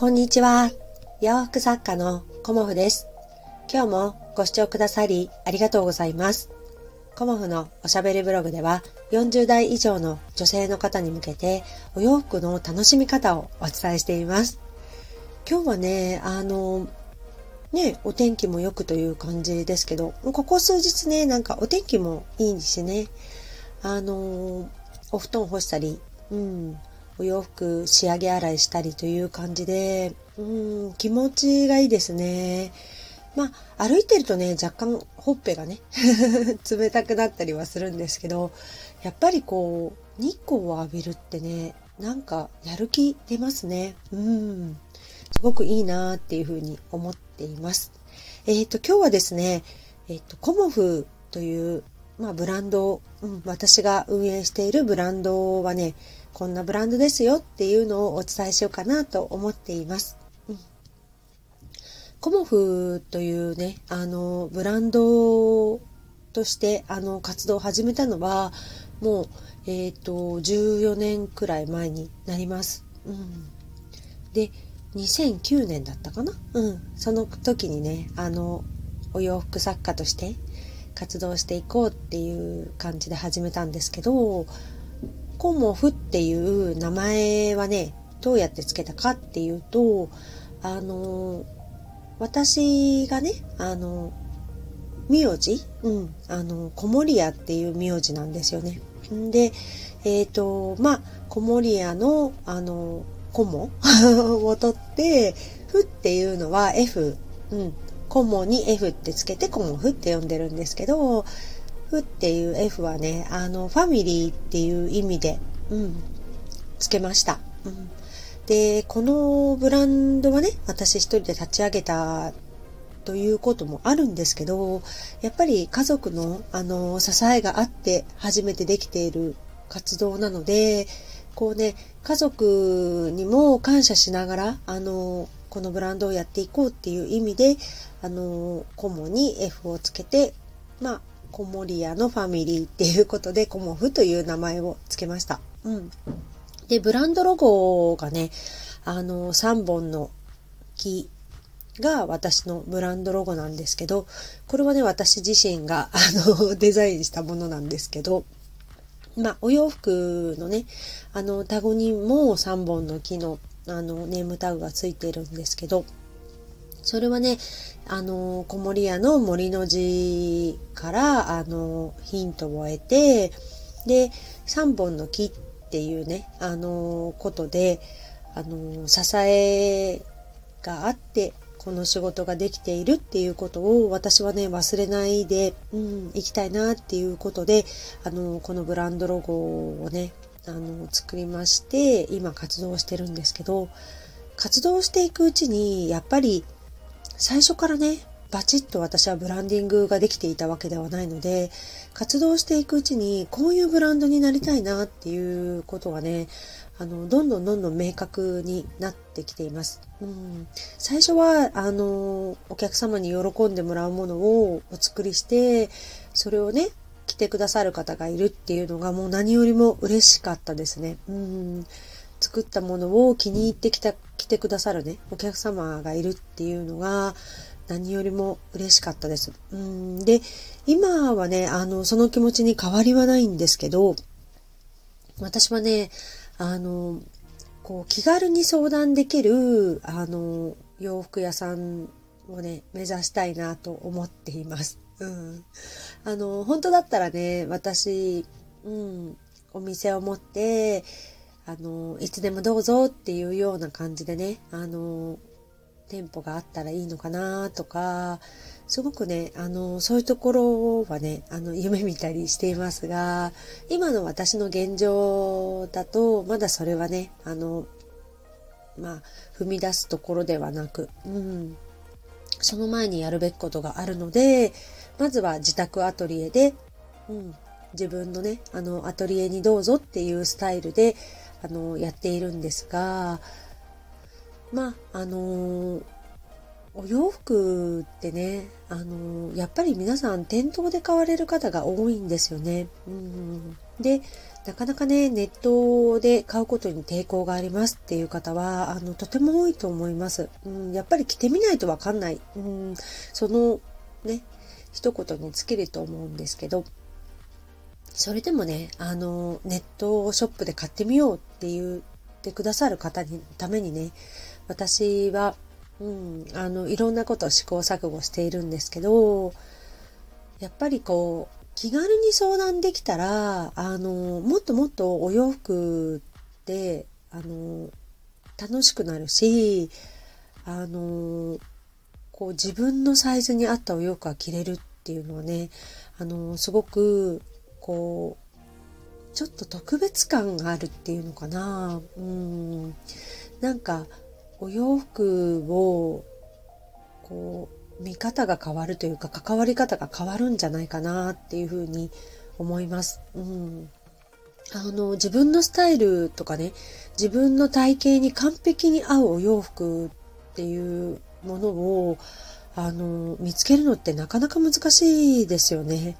こんにちは。洋服作家のkomofです。今日もご視聴くださりありがとうございます。komofのおしゃべりブログでは40代以上の女性の方に向けてお洋服の楽しみ方をお伝えしています。今日はね、お天気も良くという感じですけど、ここ数日ね、なんかお天気もいいんですね。お布団干したり、お洋服仕上げ洗いしたりという感じで、気持ちがいいですね。歩いてるとね、若干ほっぺがね、冷たくなったりはするんですけど、やっぱりこう、日光を浴びるってね、なんかやる気出ますね。すごくいいなーっていうふうに思っています。今日はですね、komofという、ブランド、私が運営しているブランドはね、こんなブランドですよっていうのをお伝えしようかなと思っています。komofというね、ブランドとして活動を始めたのは、もう、14年くらい前になります。で、2009年だったかな。その時にね、お洋服作家として、活動していこうっていう感じで始めたんですけど、komofっていう名前はね、どうやってつけたかっていうと、私がね、苗字、小森屋っていう苗字なんですよね。で、小森屋のkomo を取って、ふっていうのは F、コモに F ってつけてkomofって呼んでるんですけど、ふっていう F はね、ファミリーっていう意味で、つけました。で、このブランドはね、私一人で立ち上げたということもあるんですけど、やっぱり家族の、支えがあって初めてできている活動なので、こうね、家族にも感謝しながら、このブランドをやっていこうっていう意味で、komoに F をつけて、小森屋のファミリーっていうことで、komofという名前をつけました。で、ブランドロゴがね、3本の木が私のブランドロゴなんですけど、これはね、私自身が、デザインしたものなんですけど、お洋服のね、タグにも3本の木のネームタグがついてるんですけど、それはね、小森屋の森の字から、ヒントを得て、で、3本の木っていうね、ことで、支えがあって、この仕事ができているっていうことを私はね、忘れないで、行きたいなっていうことで、このブランドロゴをね、作りまして、今活動してるんですけど、活動していくうちに、やっぱり最初からね、バチッと私はブランディングができていたわけではないので、活動していくうちに、こういうブランドになりたいなっていうことがね、どんどん明確になってきています。最初は、お客様に喜んでもらうものをお作りして、それをね、来てくださる方がいるっていうのがもう何よりも嬉しかったですね。作ったものを気に入って来てくださるね、お客様がいるっていうのが何よりも嬉しかったです。で、今はね、その気持ちに変わりはないんですけど、私はね、こう気軽に相談できる、洋服屋さんをね、目指したいなと思っています。本当だったらね、私、お店を持って、いつでもどうぞっていうような感じでね、店舗があったらいいのかなとか、すごくね、そういうところはね、夢見たりしていますが、今の私の現状だと、まだそれはね、踏み出すところではなく、その前にやるべきことがあるので、まずは自宅アトリエで、自分のね、アトリエにどうぞっていうスタイルで、やっているんですが、お洋服ってね、やっぱり皆さん店頭で買われる方が多いんですよね。で、なかなかね、ネットで買うことに抵抗がありますっていう方は、とても多いと思います。やっぱり着てみないとわかんない。そのね、一言に尽きると思うんですけど、それでもね、ネットショップで買ってみようって言ってくださる方のためにね、私は、いろんなことを試行錯誤しているんですけど、やっぱりこう気軽に相談できたら、もっともっとお洋服って楽しくなるし、こう自分のサイズに合ったお洋服が着れるっていうのはね、すごくこうちょっと特別感があるっていうのかな。なんかお洋服をこう見方が変わるというか、関わり方が変わるんじゃないかなっていうふうに思います。自分のスタイルとかね、自分の体型に完璧に合うお洋服っていうものを見つけるのってなかなか難しいですよね。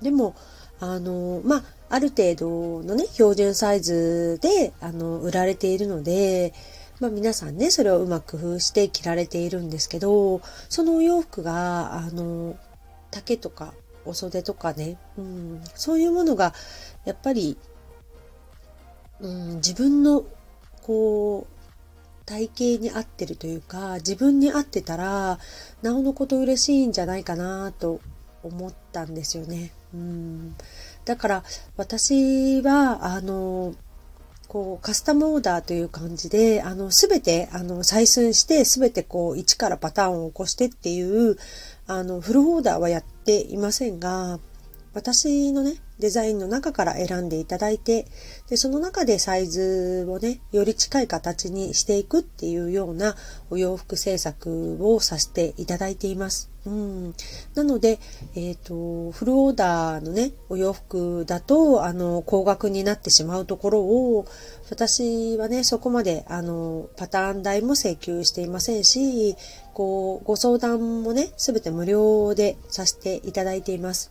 でもある程度のね、標準サイズで、売られているので、皆さんね、それをうまく工夫して着られているんですけど、そのお洋服が、丈とかお袖とかね、そういうものが、やっぱり、自分の、こう、体型に合ってるというか、自分に合ってたら、なおのこと嬉しいんじゃないかなと思ったんですよね。だから私はこうカスタムオーダーという感じで、全て採寸して、全てこう一からパターンを起こしてっていうフルオーダーはやっていませんが、私のねデザインの中から選んでいただいて、でその中でサイズをねより近い形にしていくっていうようなお洋服制作をさせていただいています。なので、フルオーダーのね、お洋服だと、高額になってしまうところを、私はね、そこまで、パターン代も請求していませんし、こう、ご相談もね、すべて無料でさせていただいています。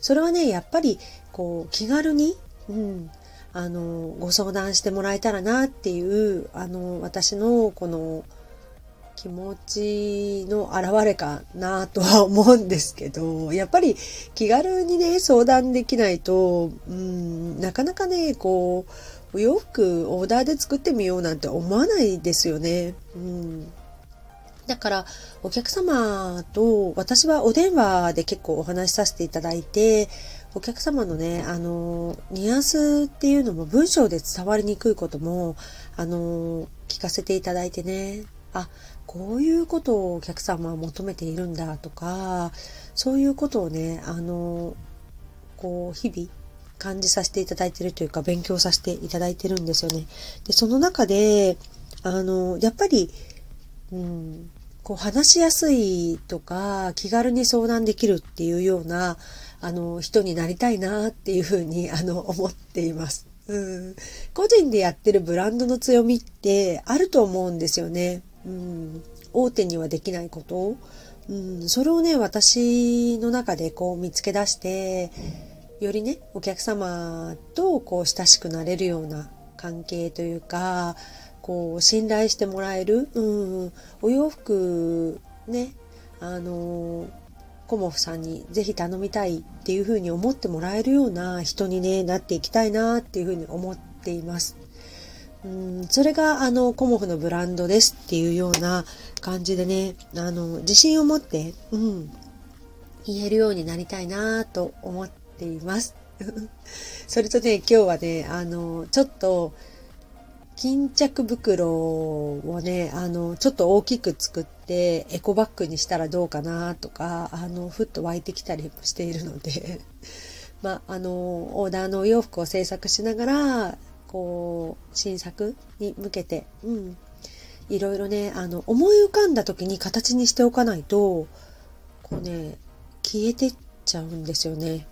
それはね、やっぱり、こう、気軽に、ご相談してもらえたらなっていう、私の、この、気持ちの表れかなとは思うんですけど、やっぱり気軽にね相談できないと、なかなかねこうお洋服オーダーで作ってみようなんて思わないですよね。だからお客様と、私はお電話で結構お話しさせていただいて、お客様のねニュアンスっていうのも文章で伝わりにくいことも聞かせていただいてね、こういうことをお客様は求めているんだとか、そういうことをね、こう、日々感じさせていただいているというか、勉強させていただいてるんですよね。で、その中で、やっぱり、こう、話しやすいとか、気軽に相談できるっていうような、人になりたいなっていうふうに、思っています。個人でやってるブランドの強みってあると思うんですよね。大手にはできないことを、それをね私の中でこう見つけ出して、よりねお客様とこう親しくなれるような関係というか、こう信頼してもらえる、お洋服ねkomofさんにぜひ頼みたいっていうふうに思ってもらえるような人に、ね、なっていきたいなっていうふうに思っています。それがkomofのブランドですっていうような感じでね、自信を持って、言えるようになりたいなと思っています。それとね、今日はねちょっと巾着袋をねちょっと大きく作ってエコバッグにしたらどうかなとかふっと湧いてきたりしているのでオーダーのお洋服を制作しながらこう新作に向けて、いろいろね思い浮かんだ時に形にしておかないとこうね消えてっちゃうんですよね。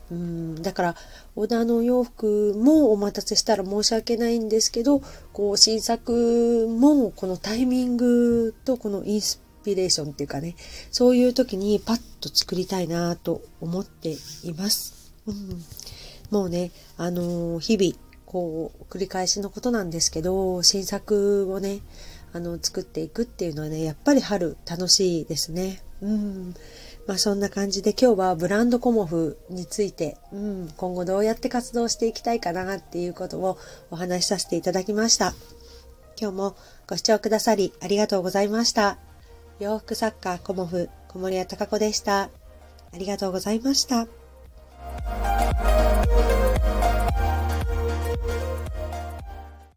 だからオーダーのお洋服もお待たせしたら申し訳ないんですけど、こう新作もこのタイミングとこのインスピレーションっていうかね、そういう時にパッと作りたいなと思っています。もうね、日々こう繰り返しのことなんですけど、新作をね作っていくっていうのはね、やっぱり春楽しいですね。そんな感じで今日はブランドkomofについて、今後どうやって活動していきたいかなっていうことをお話しさせていただきました。今日もご視聴くださりありがとうございました。洋服作家komof小森屋貴子でした。ありがとうございました。